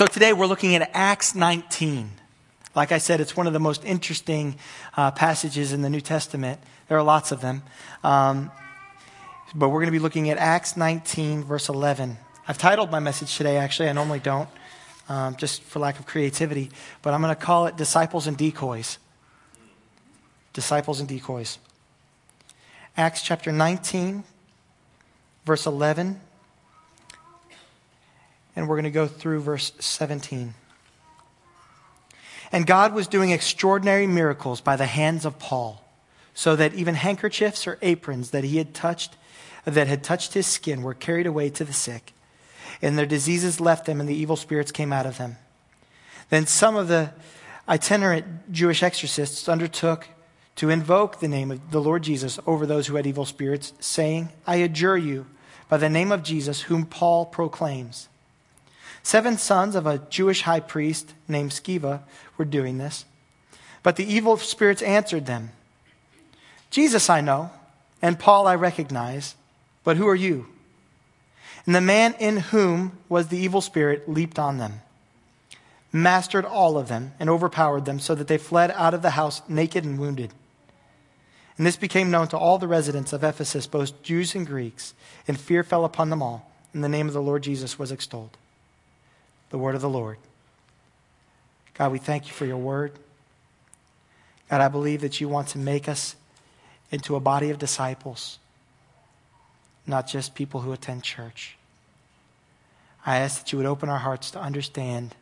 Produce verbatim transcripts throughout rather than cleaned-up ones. So today we're looking at Acts nineteen. Like I said, it's one of the most interesting uh, passages in the New Testament. There are lots of them. Um, but we're going to be looking at Acts nineteen, verse eleven. I've titled my message today, actually. I normally don't, um, just for lack of creativity. But I'm going to call it Disciples and Decoys. Disciples and Decoys. Acts chapter nineteen, verse eleven. And we're going to go through verse seventeen. And God was doing extraordinary miracles by the hands of Paul, so that even handkerchiefs or aprons that he had touched, that had touched his skin, were carried away to the sick, and their diseases left them, and the evil spirits came out of them. Then some of the itinerant Jewish exorcists undertook to invoke the name of the Lord Jesus over those who had evil spirits, saying, "I adjure you, by the name of Jesus, whom Paul proclaims." Seven sons of a Jewish high priest named Sceva were doing this. But the evil spirits answered them, "Jesus I know, and Paul I recognize, but who are you?" And the man in whom was the evil spirit leaped on them, mastered all of them, and overpowered them, so that they fled out of the house naked and wounded. And this became known to all the residents of Ephesus, both Jews and Greeks, and fear fell upon them all, and the name of the Lord Jesus was extolled. The word of the Lord. God, we thank you for your word. God, I believe that you want to make us into a body of disciples, not just people who attend church. I ask that you would open our hearts to understand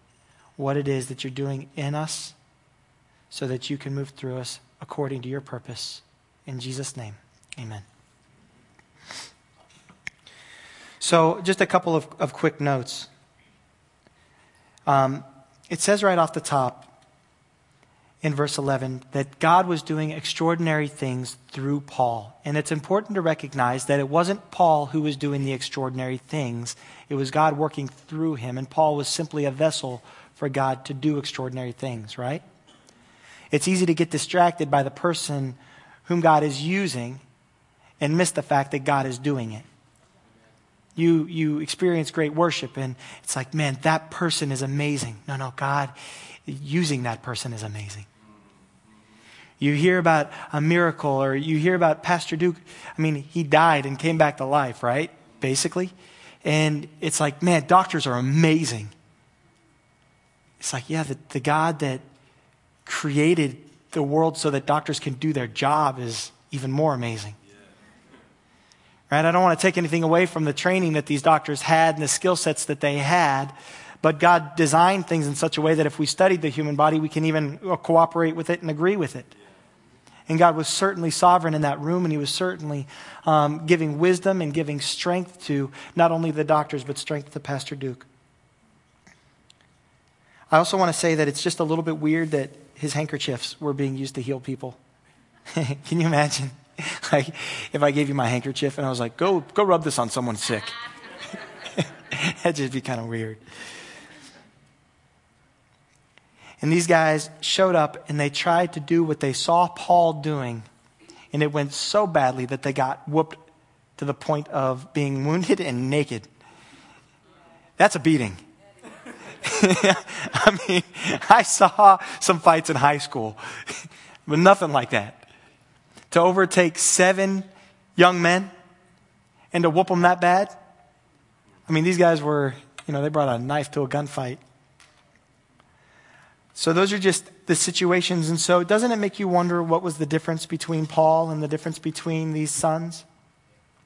what it is that you're doing in us so that you can move through us according to your purpose. In Jesus' name, amen. So just a couple of, of quick notes. Um, it says right off the top in verse eleven that God was doing extraordinary things through Paul. And it's important to recognize that it wasn't Paul who was doing the extraordinary things. It was God working through him. And Paul was simply a vessel for God to do extraordinary things, right? It's easy to get distracted by the person whom God is using and miss the fact that God is doing it. You you experience great worship, and it's like, man, that person is amazing. No, no, God using that person is amazing. You hear about a miracle, or you hear about Pastor Duke. I mean, he died and came back to life, right? Basically. And it's like, man, doctors are amazing. It's like, yeah, the, the God that created the world so that doctors can do their job is even more amazing. Right? I don't want to take anything away from the training that these doctors had and the skill sets that they had, but God designed things in such a way that if we studied the human body, we can even cooperate with it and agree with it. And God was certainly sovereign in that room, and he was certainly um, giving wisdom and giving strength to not only the doctors, but strength to Pastor Duke. I also want to say that it's just a little bit weird that his handkerchiefs were being used to heal people. Can you imagine? Like, if I gave you my handkerchief and I was like, go go rub this on someone sick. That'd just be kind of weird. And these guys showed up and they tried to do what they saw Paul doing. And it went so badly that they got whooped to the point of being wounded and naked. That's a beating. I mean, I saw some fights in high school, but nothing like that. To overtake seven young men and to whoop them that bad. I mean, these guys were, you know, they brought a knife to a gunfight. So those are just the situations. And so doesn't it make you wonder what was the difference between Paul and the difference between these sons?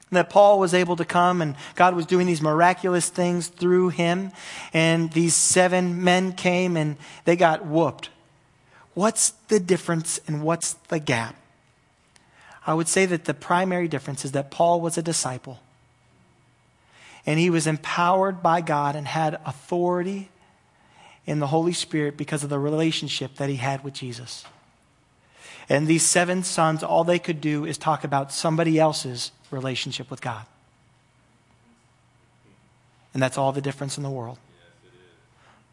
That Paul was able to come and God was doing these miraculous things through him. And these seven men came and they got whooped. What's the difference and what's the gap? I would say that the primary difference is that Paul was a disciple. And he was empowered by God and had authority in the Holy Spirit because of the relationship that he had with Jesus. And these seven sons, all they could do is talk about somebody else's relationship with God. And that's all the difference in the world.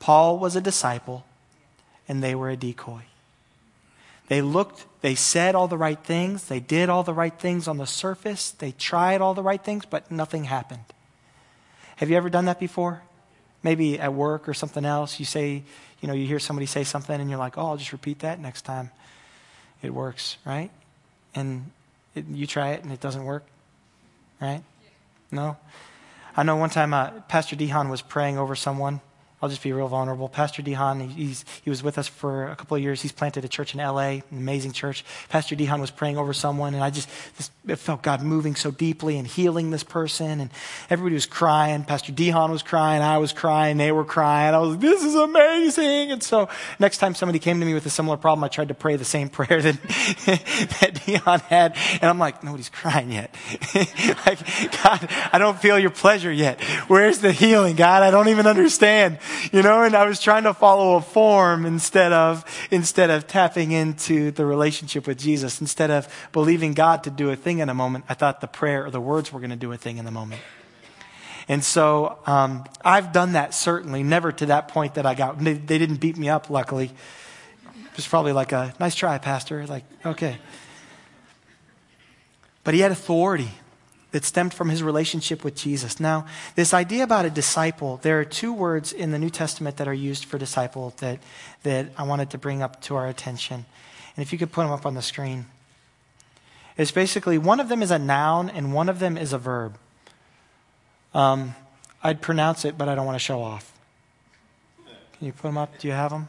Paul was a disciple, and they were a decoy. They looked, they said all the right things, they did all the right things on the surface, they tried all the right things, but nothing happened. Have you ever done that before? Maybe at work or something else, you say, you know, you hear somebody say something and you're like, oh, I'll just repeat that next time. It works, right? And it, you try it and it doesn't work, right? No? I know one time uh, Pastor Dehan was praying over someone. I'll just be real vulnerable. Pastor Dehan, he's, he was with us for a couple of years. He's planted a church in L A, an amazing church. Pastor Dehan was praying over someone, and I just this, it felt God moving so deeply and healing this person. And everybody was crying. Pastor Dehan was crying. I was crying. They were crying. I was like, this is amazing. And so next time somebody came to me with a similar problem, I tried to pray the same prayer that, that Dehan had. And I'm like, nobody's crying yet. Like, God, I don't feel your pleasure yet. Where's the healing, God? I don't even understand. You know, and I was trying to follow a form instead of instead of tapping into the relationship with Jesus. Instead of believing God to do a thing in a moment, I thought the prayer or the words were going to do a thing in the moment. And so um, I've done that certainly, never to that point that I got. They, they didn't beat me up, luckily. It was probably like a nice try, Pastor. Like, okay. But he had authority that stemmed from his relationship with Jesus. Now, this idea about a disciple, there are two words in the New Testament that are used for disciple that that I wanted to bring up to our attention. And if you could put them up on the screen. It's basically, one of them is a noun and one of them is a verb. Um, I'd pronounce it, but I don't want to show off. Can you put them up? Do you have them?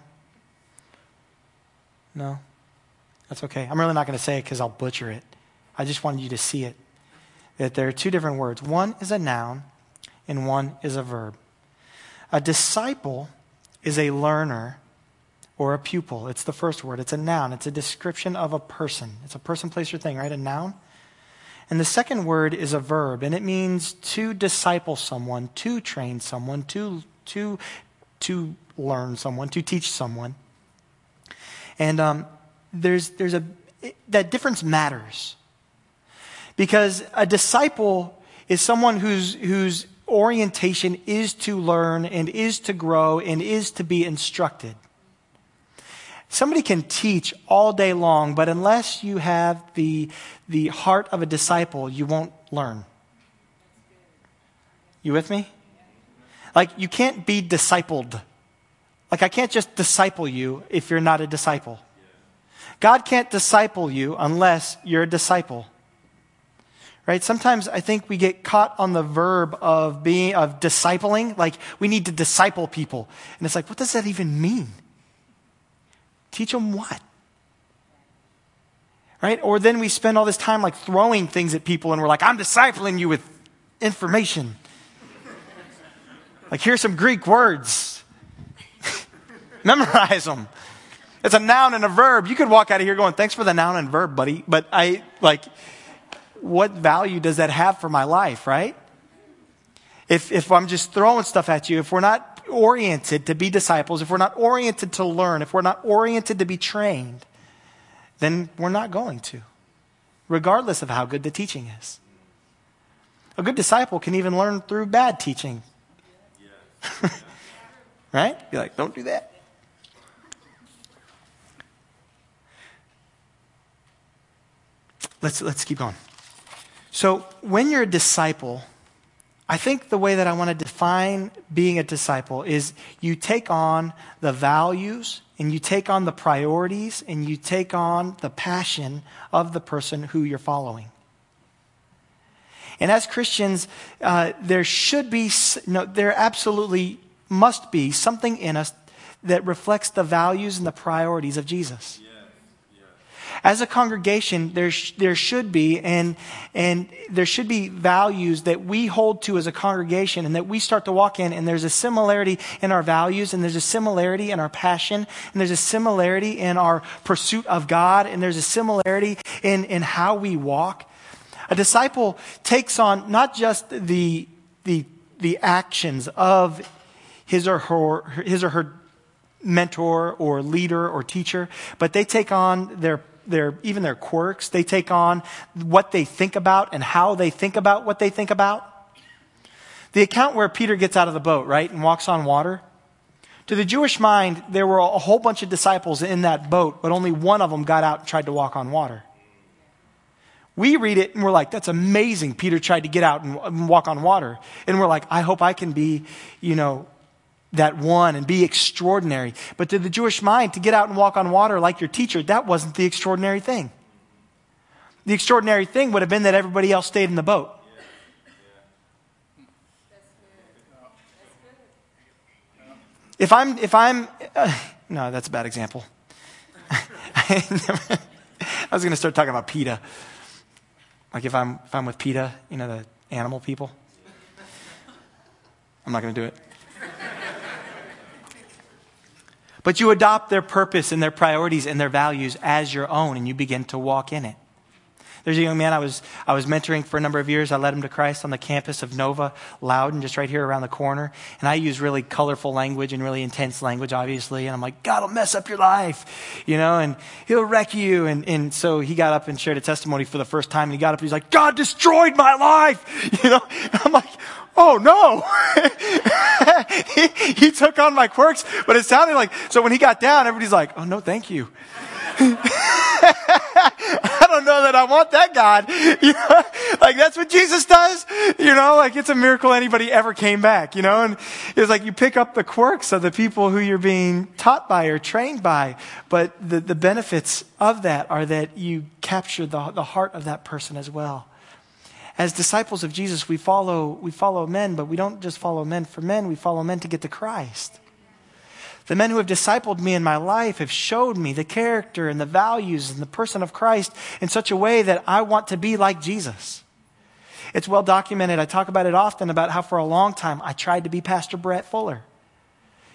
No? That's okay. I'm really not going to say it because I'll butcher it. I just wanted you to see it. That there are two different words. One is a noun and one is a verb. A disciple is a learner or a pupil. It's the first word. It's a noun. It's a description of a person. It's a person, place, or thing, right? A noun. And the second word is a verb, and it means to disciple someone, to train someone, to to to learn someone, to teach someone. And um, there's there's a it, that difference matters. Because a disciple is someone whose whose orientation is to learn and is to grow and is to be instructed. Somebody can teach all day long, but unless you have the, the heart of a disciple, you won't learn. You with me? Like, you can't be discipled. Like, I can't just disciple you if you're not a disciple. God can't disciple you unless you're a disciple. Right? Sometimes I think we get caught on the verb of being of discipling, like we need to disciple people. And it's like, what does that even mean? Teach them what? Right? Or then we spend all this time like throwing things at people and we're like, I'm discipling you with information. Like, here's some Greek words. Memorize them. It's a noun and a verb. You could walk out of here going, thanks for the noun and verb, buddy. But I like what value does that have for my life, right? If if I'm just throwing stuff at you, if we're not oriented to be disciples, if we're not oriented to learn, if we're not oriented to be trained, then we're not going to, regardless of how good the teaching is. A good disciple can even learn through bad teaching. Right? You're like, don't do that. Let's let's keep going. So when you're a disciple, I think the way that I want to define being a disciple is you take on the values and you take on the priorities and you take on the passion of the person who you're following. And as Christians, uh, there should be, no, there absolutely must be something in us that reflects the values and the priorities of Jesus. Yeah. As a congregation, there sh- there should be and and there should be values that we hold to as a congregation and that we start to walk in, and there's a similarity in our values, and there's a similarity in our passion, and there's a similarity in our pursuit of God, and there's a similarity in, in how we walk. A disciple takes on not just the the the actions of his or her his or her mentor or leader or teacher, but they take on their Their, even their quirks. They take on what they think about and how they think about what they think about. The account where Peter gets out of the boat, right, and walks on water. To the Jewish mind, there were a whole bunch of disciples in that boat, but only one of them got out and tried to walk on water. We read it and we're like, that's amazing. Peter tried to get out and, and walk on water. And we're like, I hope I can be, you know, that one and be extraordinary. But to the Jewish mind, to get out and walk on water like your teacher, that wasn't the extraordinary thing. The extraordinary thing would have been that everybody else stayed in the boat. If I'm, if I'm, uh, no, that's a bad example. I, never, I was going to start talking about PETA. Like if I'm, if I'm with PETA, you know, the animal people. I'm not going to do it. But you adopt their purpose and their priorities and their values as your own, and you begin to walk in it. There's a young man I was I was mentoring for a number of years. I led him to Christ on the campus of Nova Loudoun, just right here around the corner. And I use really colorful language and really intense language, obviously. And I'm like, God will mess up your life, you know, and he'll wreck you. And, and so he got up and shared a testimony for the first time. And he got up and he's like, God destroyed my life, you know. And I'm like, oh, no. he, he took on my quirks, but it sounded like, so when he got down, everybody's like, oh, no, thank you. I don't know that I want that God. You know? Like, that's what Jesus does. You know, like, it's a miracle anybody ever came back, you know. And it's like you pick up the quirks of the people who you're being taught by or trained by. But the, the benefits of that are that you capture the, the heart of that person as well. As disciples of Jesus, we follow, we follow men, but we don't just follow men for men. We follow men to get to Christ. The men who have discipled me in my life have showed me the character and the values and the person of Christ in such a way that I want to be like Jesus. It's well documented. I talk about it often about how for a long time I tried to be Pastor Brett Fuller.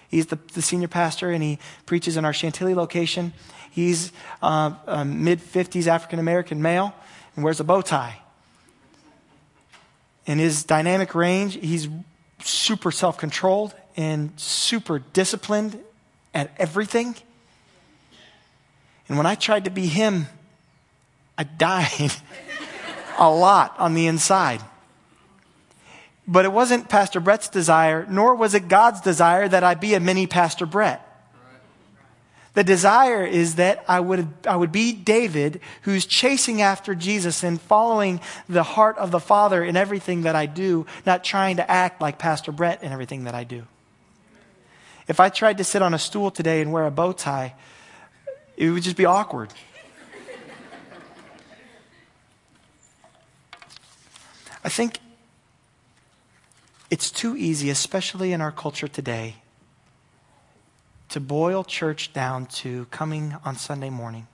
He's the, the senior pastor and he preaches in our Chantilly location. He's uh, a mid-fifties African-American male and wears a bow tie. In his dynamic range, he's super self-controlled and super disciplined at everything. And when I tried to be him, I died a lot on the inside. But it wasn't Pastor Brett's desire, nor was it God's desire that I be a mini Pastor Brett. The desire is that I would I would be David who's chasing after Jesus and following the heart of the Father in everything that I do, not trying to act like Pastor Brett in everything that I do. If I tried to sit on a stool today and wear a bow tie, it would just be awkward. I think it's too easy, especially in our culture today, to boil church down to coming on Sunday morning.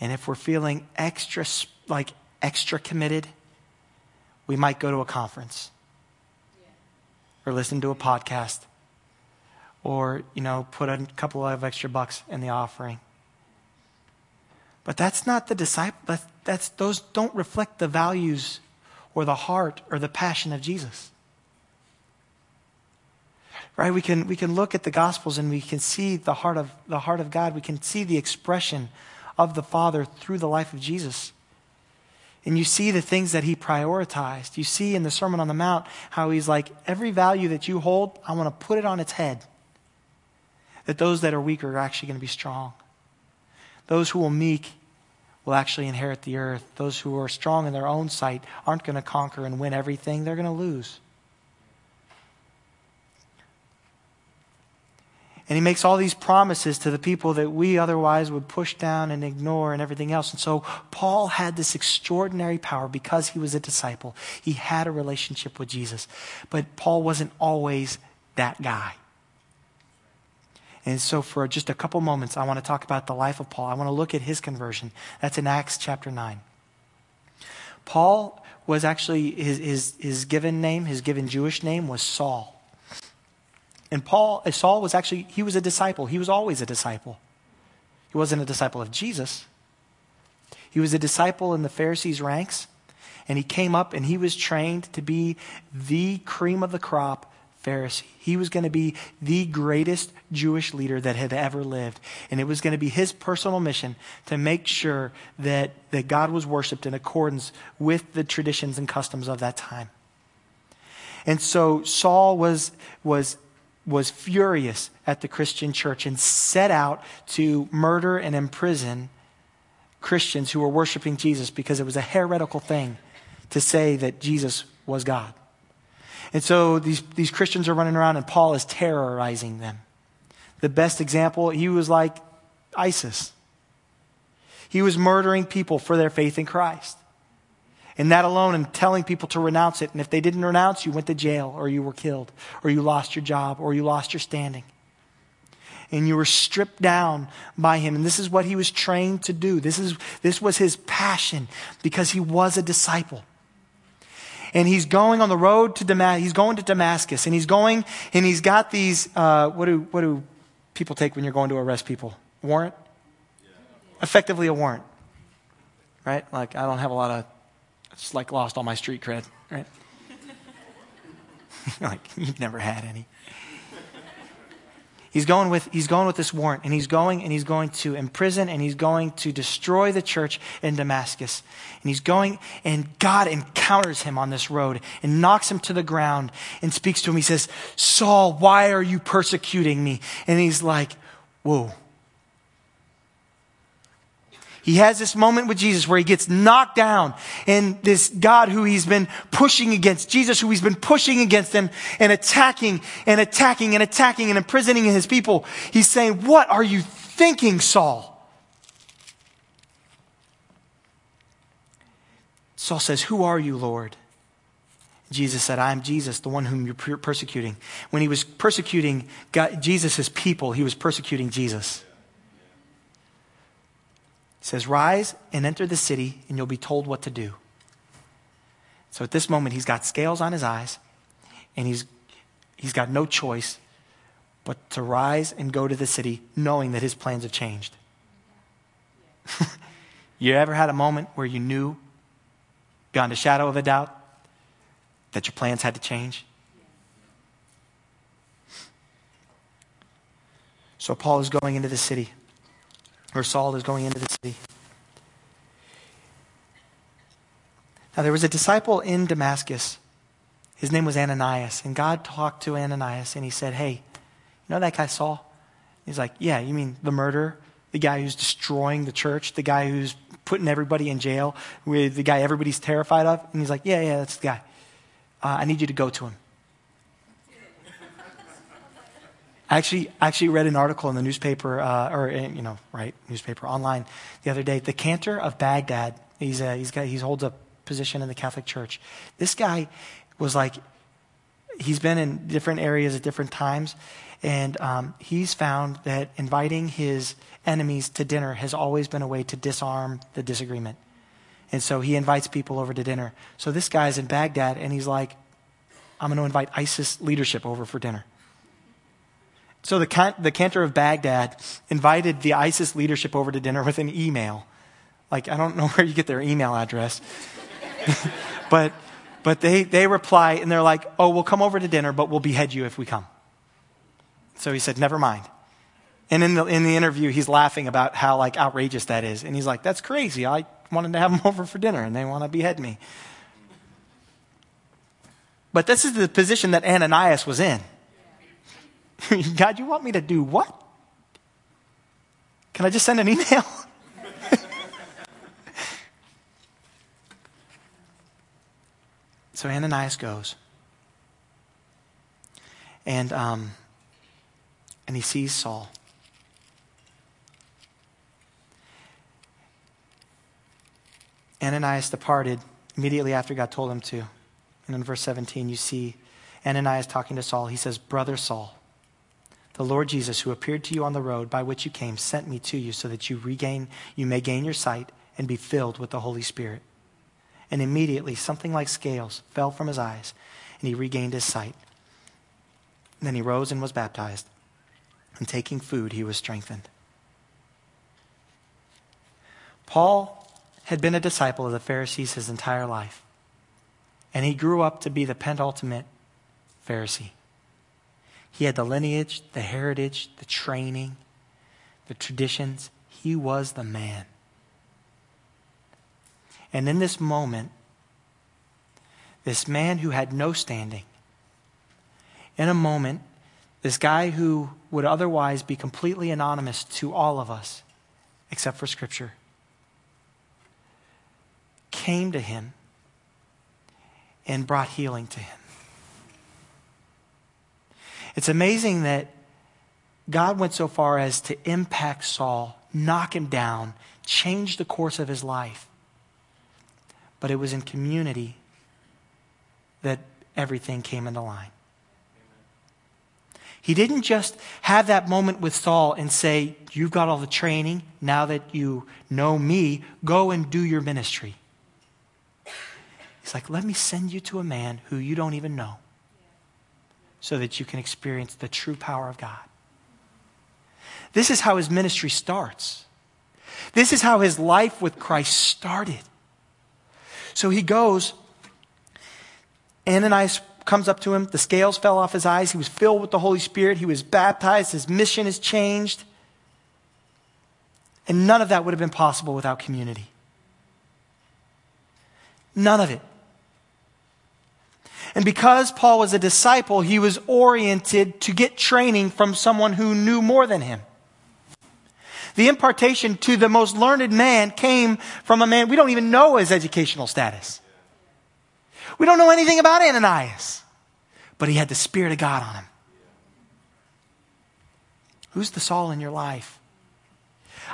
And if we're feeling extra, like extra committed, we might go to a conference or listen to a podcast or, you know, put a couple of extra bucks in the offering. But that's not the disciple. That's, that's, those don't reflect the values or the heart or the passion of Jesus. Right, we can we can look at the Gospels and we can see the heart of the heart of God. We can see the expression of the Father through the life of Jesus. And you see the things that he prioritized. You see in the Sermon on the Mount how he's like, every value that you hold, I want to put it on its head. That those that are weaker are actually going to be strong. Those who will meek will actually inherit the earth. Those who are strong in their own sight aren't going to conquer and win everything. They're going to lose. And he makes all these promises to the people that we otherwise would push down and ignore and everything else. And so Paul had this extraordinary power because he was a disciple. He had a relationship with Jesus. But Paul wasn't always that guy. And so for just a couple moments, I want to talk about the life of Paul. I want to look at his conversion. That's in Acts chapter nine. Paul was actually, his, his, his given name, his given Jewish name was Saul. And Paul, Saul was actually, he was a disciple. He was always a disciple. He wasn't a disciple of Jesus. He was a disciple in the Pharisees' ranks. And he came up and he was trained to be the cream of the crop Pharisee. He was going to be the greatest Jewish leader that had ever lived. And it was going to be his personal mission to make sure that, that God was worshiped in accordance with the traditions and customs of that time. And so Saul was was was furious at the Christian church and set out to murder and imprison Christians who were worshiping Jesus because it was a heretical thing to say that Jesus was God. And so these, these Christians are running around and Paul is terrorizing them. The best example, he was like ISIS. He was murdering people for their faith in Christ. And that alone, and telling people to renounce it. And if they didn't renounce, you went to jail, or you were killed, or you lost your job, or you lost your standing. And you were stripped down by him. And this is what he was trained to do. This is, this was his passion, because he was a disciple. And he's going on the road to Damascus. He's going to Damascus, and he's going, and he's got these, uh, what do, what do people take when you're going to arrest people? Warrant? Yeah. Effectively a warrant, right? Like, I don't have a lot of, it's like lost all my street cred, right? Like, you've never had any. He's going with, he's going with this warrant, and he's going and he's going to imprison, and he's going to destroy the church in Damascus. And he's going, and God encounters him on this road and knocks him to the ground and speaks to him. He says, "Saul, why are you persecuting me?" And he's like, whoa. He has this moment with Jesus where he gets knocked down, and this God who he's been pushing against, Jesus who he's been pushing against him and attacking and attacking and attacking and imprisoning his people, he's saying, "What are you thinking, Saul?" Saul says, "Who are you, Lord?" Jesus said, "I am Jesus, the one whom you're persecuting." When he was persecuting God, Jesus' people, he was persecuting Jesus. He says, "Rise and enter the city, and you'll be told what to do." So at this moment, he's got scales on his eyes, and he's he's got no choice but to rise and go to the city, knowing that his plans have changed. You ever had a moment where you knew, beyond a shadow of a doubt, that your plans had to change? So Paul is going into the city. Or Saul is going into the city. Now there was a disciple in Damascus. His name was Ananias. And God talked to Ananias, and he said, "Hey, you know that guy Saul?" He's like, "Yeah, you mean the murderer? The guy who's destroying the church? The guy who's putting everybody in jail? The guy everybody's terrified of?" And he's like, yeah, yeah, that's the guy. Uh, I need you to go to him. I actually, actually read an article in the newspaper, uh, or in, you know, right, newspaper, online the other day. The Cantor of Baghdad, he's a, he's got, he holds a position in the Catholic Church. This guy was like, he's been in different areas at different times, and um, he's found that inviting his enemies to dinner has always been a way to disarm the disagreement. And so he invites people over to dinner. So this guy's in Baghdad, and he's like, "I'm going to invite ISIS leadership over for dinner." So the, the Cantor of Baghdad invited the ISIS leadership over to dinner with an email. Like, I don't know where you get their email address. but but they, they reply, and they're like, "Oh, we'll come over to dinner, but we'll behead you if we come." So he said, "Never mind." And in the, in the interview, he's laughing about how, like, outrageous that is. And he's like, "That's crazy. I wanted to have them over for dinner, and they want to behead me." But this is the position that Ananias was in. "God, you want me to do what? Can I just send an email?" So Ananias goes, and um, and he sees Saul. Ananias departed immediately after God told him to. And in verse seventeen, you see Ananias talking to Saul. He says, "Brother Saul, the Lord Jesus, who appeared to you on the road by which you came, sent me to you so that you regain, you may gain your sight and be filled with the Holy Spirit." And immediately something like scales fell from his eyes, and he regained his sight. Then he rose and was baptized, and taking food, he was strengthened. Paul had been a disciple of the Pharisees his entire life, and he grew up to be the penultimate Pharisee. He had the lineage, the heritage, the training, the traditions. He was the man. And in this moment, this man who had no standing, in a moment, this guy who would otherwise be completely anonymous to all of us, except for Scripture, came to him and brought healing to him. It's amazing that God went so far as to impact Saul, knock him down, change the course of his life. But it was in community that everything came into line. He didn't just have that moment with Saul and say, you've got all the training, now that you know me, go and do your ministry. He's like, let me send you to a man who you don't even know so that you can experience the true power of God. This is how his ministry starts. This is how his life with Christ started. So he goes, Ananias comes up to him, the scales fell off his eyes, he was filled with the Holy Spirit, he was baptized, his mission is changed. And none of that would have been possible without community. None of it. And because Paul was a disciple, he was oriented to get training from someone who knew more than him. The impartation to the most learned man came from a man we don't even know his educational status. We don't know anything about Ananias, but he had the Spirit of God on him. Who's the Saul in your life?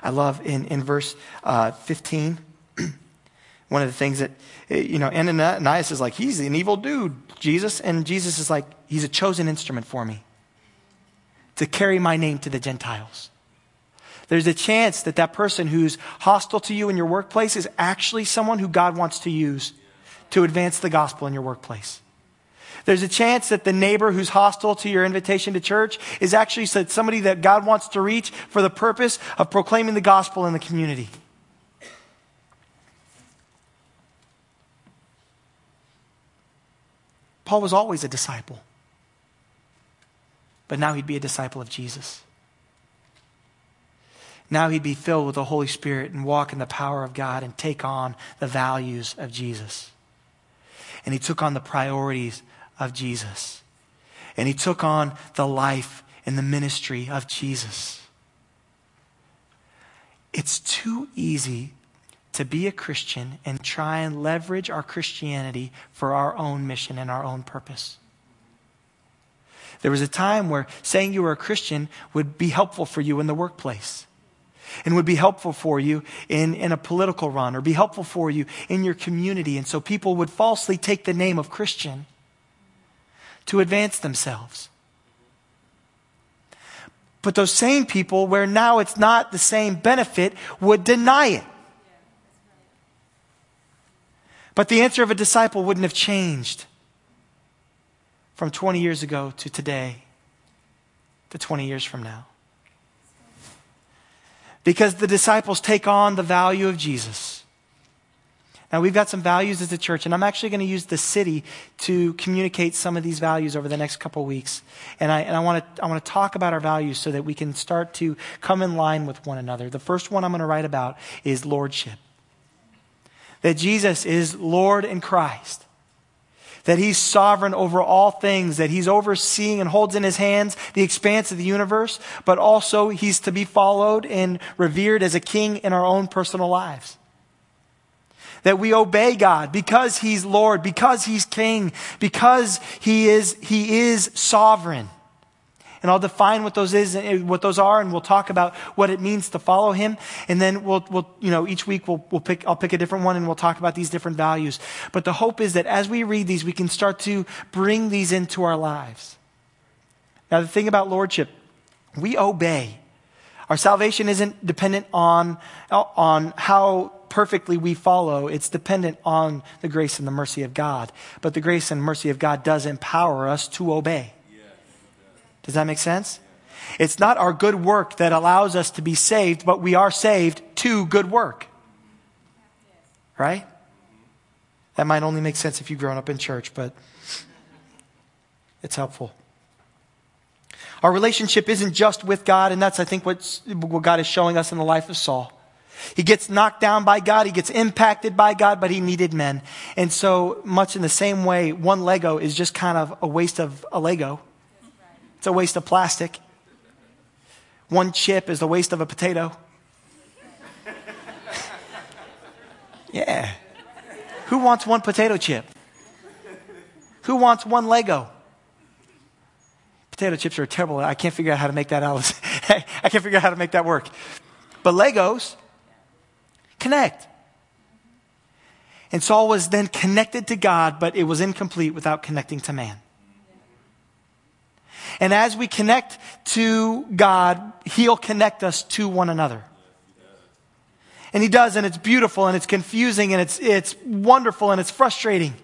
I love in, in verse uh, fifteen, one of the things that, you know, Ananias is like, he's an evil dude, Jesus. And Jesus is like, he's a chosen instrument for me to carry my name to the Gentiles. There's a chance that that person who's hostile to you in your workplace is actually someone who God wants to use to advance the gospel in your workplace. There's a chance that the neighbor who's hostile to your invitation to church is actually somebody that God wants to reach for the purpose of proclaiming the gospel in the community. Paul was always a disciple, but now he'd be a disciple of Jesus. Now he'd be filled with the Holy Spirit and walk in the power of God and take on the values of Jesus. And he took on the priorities of Jesus. And he took on the life and the ministry of Jesus. It's too easy to be a Christian and try and leverage our Christianity for our own mission and our own purpose. There was a time where saying you were a Christian would be helpful for you in the workplace, and would be helpful for you in, in a political run, or be helpful for you in your community. And so people would falsely take the name of Christian to advance themselves. But those same people, where now it's not the same benefit, would deny it. But the answer of a disciple wouldn't have changed from twenty years ago to today to twenty years from now. Because the disciples take on the value of Jesus. Now, we've got some values as a church, and I'm actually going to use the city to communicate some of these values over the next couple of weeks. And I and I want to I want to talk about our values so that we can start to come in line with one another. The first one I'm going to write about is lordship. That Jesus is Lord in Christ. That he's sovereign over all things, that he's overseeing and holds in his hands the expanse of the universe, but also he's to be followed and revered as a king in our own personal lives. That we obey God because he's Lord, because he's king, because he is, he is sovereign. And I'll define what those is, what those are, and we'll talk about what it means to follow him. And then we'll, we'll, you know, each week we'll, we'll pick, I'll pick a different one, and we'll talk about these different values. But the hope is that as we read these, we can start to bring these into our lives. Now, the thing about lordship, we obey. Our salvation isn't dependent on, on how perfectly we follow. It's dependent on the grace and the mercy of God. But the grace and mercy of God does empower us to obey. Does that make sense? It's not our good work that allows us to be saved, but we are saved to good work. Right? That might only make sense if you've grown up in church, but it's helpful. Our relationship isn't just with God, and that's, I think, what God is showing us in the life of Saul. He gets knocked down by God, he gets impacted by God, but he needed men. And so much in the same way, one Lego is just kind of a waste of a Lego. It's a waste of plastic. One chip is the waste of a potato. Yeah. Who wants one potato chip? Who wants one Lego? Potato chips are terrible. I can't figure out how to make that out. I can't figure out how to make that work. But Legos connect. And Saul was then connected to God, but it was incomplete without connecting to man. And as we connect to God, he'll connect us to one another. And he does, and it's beautiful, and it's confusing, and it's it's wonderful, and it's frustrating.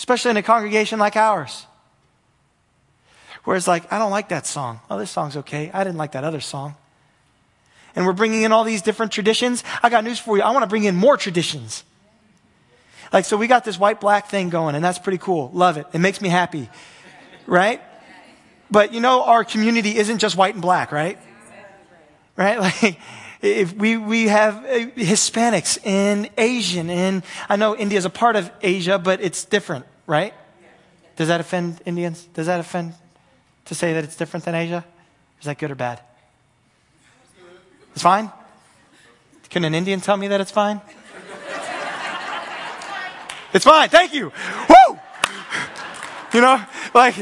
Especially in a congregation like ours. Where it's like, I don't like that song. Oh, this song's okay. I didn't like that other song. And we're bringing in all these different traditions. I got news for you. I want to bring in more traditions. Like, so we got this white-black thing going, and that's pretty cool. Love it. It makes me happy. Right? But you know, our community isn't just white and black, right? Right? Like, if we, we have Hispanics and Asian, and I know India is a part of Asia, but it's different, right? Does that offend Indians? Does that offend to say that it's different than Asia? Is that good or bad? It's fine? Can an Indian tell me that it's fine? It's fine. Thank you. Woo! You know, like,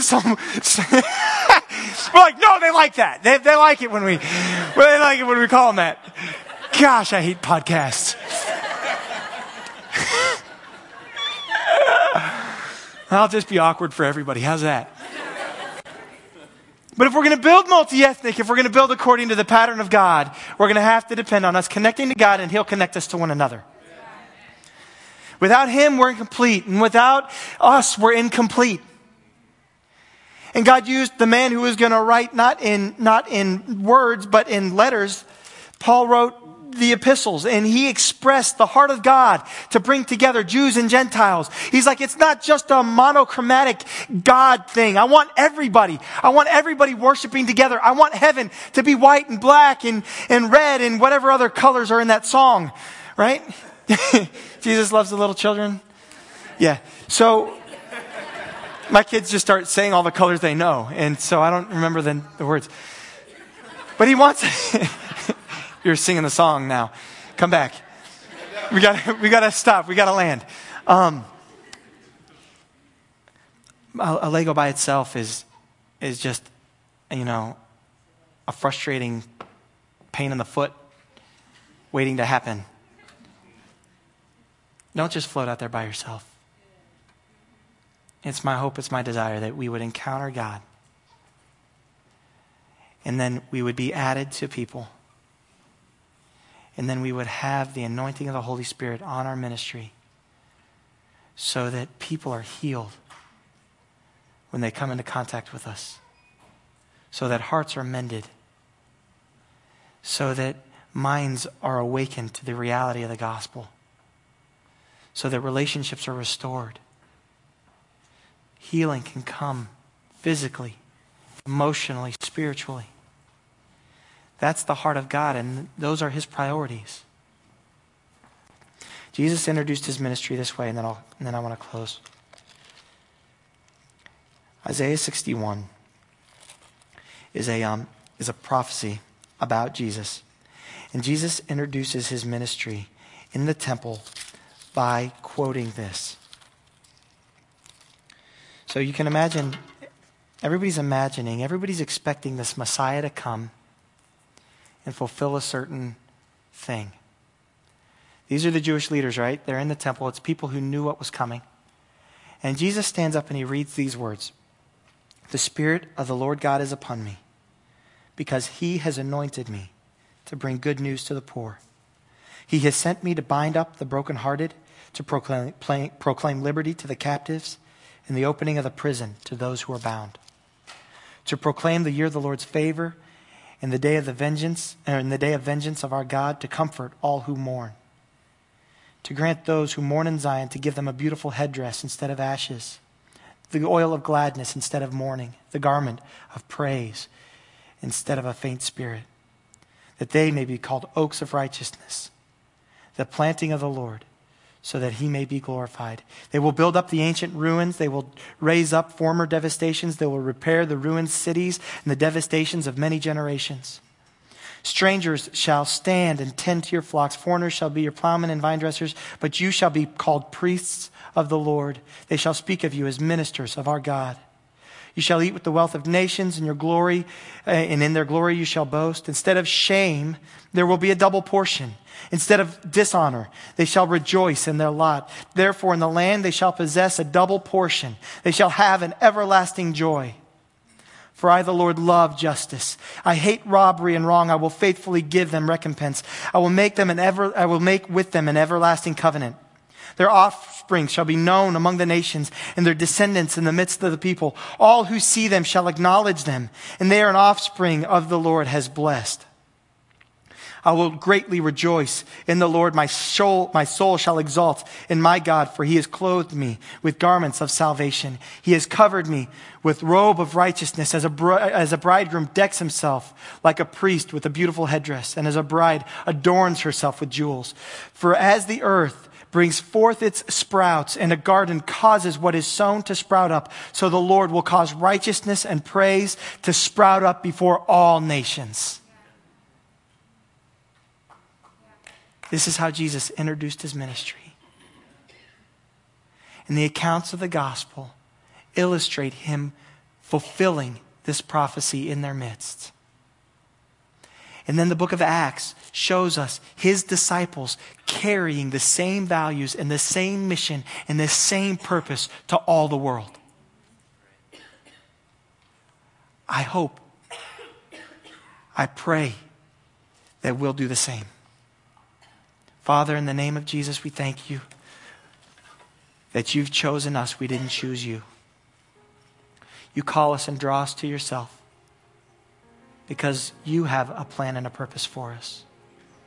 some, we're like, no, they like that. They, they like it when we, well, they like it when we call them that. Gosh, I hate podcasts. I'll just be awkward for everybody. How's that? But if we're going to build multi-ethnic, if we're going to build according to the pattern of God, we're going to have to depend on us connecting to God, and he'll connect us to one another. Without him, we're incomplete. And without us, we're incomplete. And God used the man who was going to write not in, not in words, but in letters. Paul wrote the epistles, and he expressed the heart of God to bring together Jews and Gentiles. He's like, it's not just a monochromatic God thing. I want everybody. I want everybody worshiping together. I want heaven to be white and black and, and red and whatever other colors are in that song, right? Jesus loves the little children. Yeah. So my kids just start saying all the colors they know. And so I don't remember the, the words. But he wants, you're singing the song now. Come back. We got we got to stop. We got to land. Um, a, a Lego by itself is, is just, you know, a frustrating pain in the foot waiting to happen. Don't just float out there by yourself. It's my hope, it's my desire that we would encounter God. And then we would be added to people. And then we would have the anointing of the Holy Spirit on our ministry so that people are healed when they come into contact with us. So that hearts are mended. So that minds are awakened to the reality of the gospel. So that relationships are restored. Healing can come physically, emotionally, spiritually. That's the heart of God, and those are his priorities. Jesus introduced his ministry this way, and then, I'll, and then I want to close. Isaiah sixty-one is a, um, is a prophecy about Jesus. And Jesus introduces his ministry in the temple by quoting this. So you can imagine, everybody's imagining, everybody's expecting this Messiah to come and fulfill a certain thing. These are the Jewish leaders, right? They're in the temple. It's people who knew what was coming. And Jesus stands up and he reads these words. The Spirit of the Lord God is upon me, because he has anointed me to bring good news to the poor. He has sent me to bind up the brokenhearted, to proclaim, play, proclaim liberty to the captives and the opening of the prison to those who are bound, to proclaim the year of the Lord's favor and the day of the vengeance, or in the day of vengeance of our God, to comfort all who mourn, to grant those who mourn in Zion, to give them a beautiful headdress instead of ashes, the oil of gladness instead of mourning, the garment of praise instead of a faint spirit, that they may be called oaks of righteousness, the planting of the Lord, so that he may be glorified. They will build up the ancient ruins. They will raise up former devastations. They will repair the ruined cities and the devastations of many generations. Strangers shall stand and tend to your flocks. Foreigners shall be your plowmen and vine dressers, but you shall be called priests of the Lord. They shall speak of you as ministers of our God. You shall eat with the wealth of nations, and your glory, uh, and in their glory you shall boast. Instead of shame, there will be a double portion. Instead of dishonor, they shall rejoice in their lot. Therefore, in the land they shall possess a double portion. They shall have an everlasting joy. For I, the Lord, love justice. I hate robbery and wrong. I will faithfully give them recompense. I will make them an ever, I will make with them an everlasting covenant. Their offspring shall be known among the nations, and their descendants in the midst of the people. All who see them shall acknowledge them, and they are an offspring of the Lord has blessed. I will greatly rejoice in the Lord. My soul, my soul shall exalt in my God, for he has clothed me with garments of salvation. He has covered me with robe of righteousness, as a, br- as a bridegroom decks himself like a priest with a beautiful headdress, and as a bride adorns herself with jewels. For as the earth brings forth its sprouts, and a garden causes what is sown to sprout up, so the Lord will cause righteousness and praise to sprout up before all nations. This is how Jesus introduced his ministry. And the accounts of the gospel illustrate him fulfilling this prophecy in their midst. And then the book of Acts shows us his disciples carrying the same values and the same mission and the same purpose to all the world. I hope, I pray that we'll do the same. Father, in the name of Jesus, we thank you that you've chosen us. We didn't choose you. You call us and draw us to yourself because you have a plan and a purpose for us.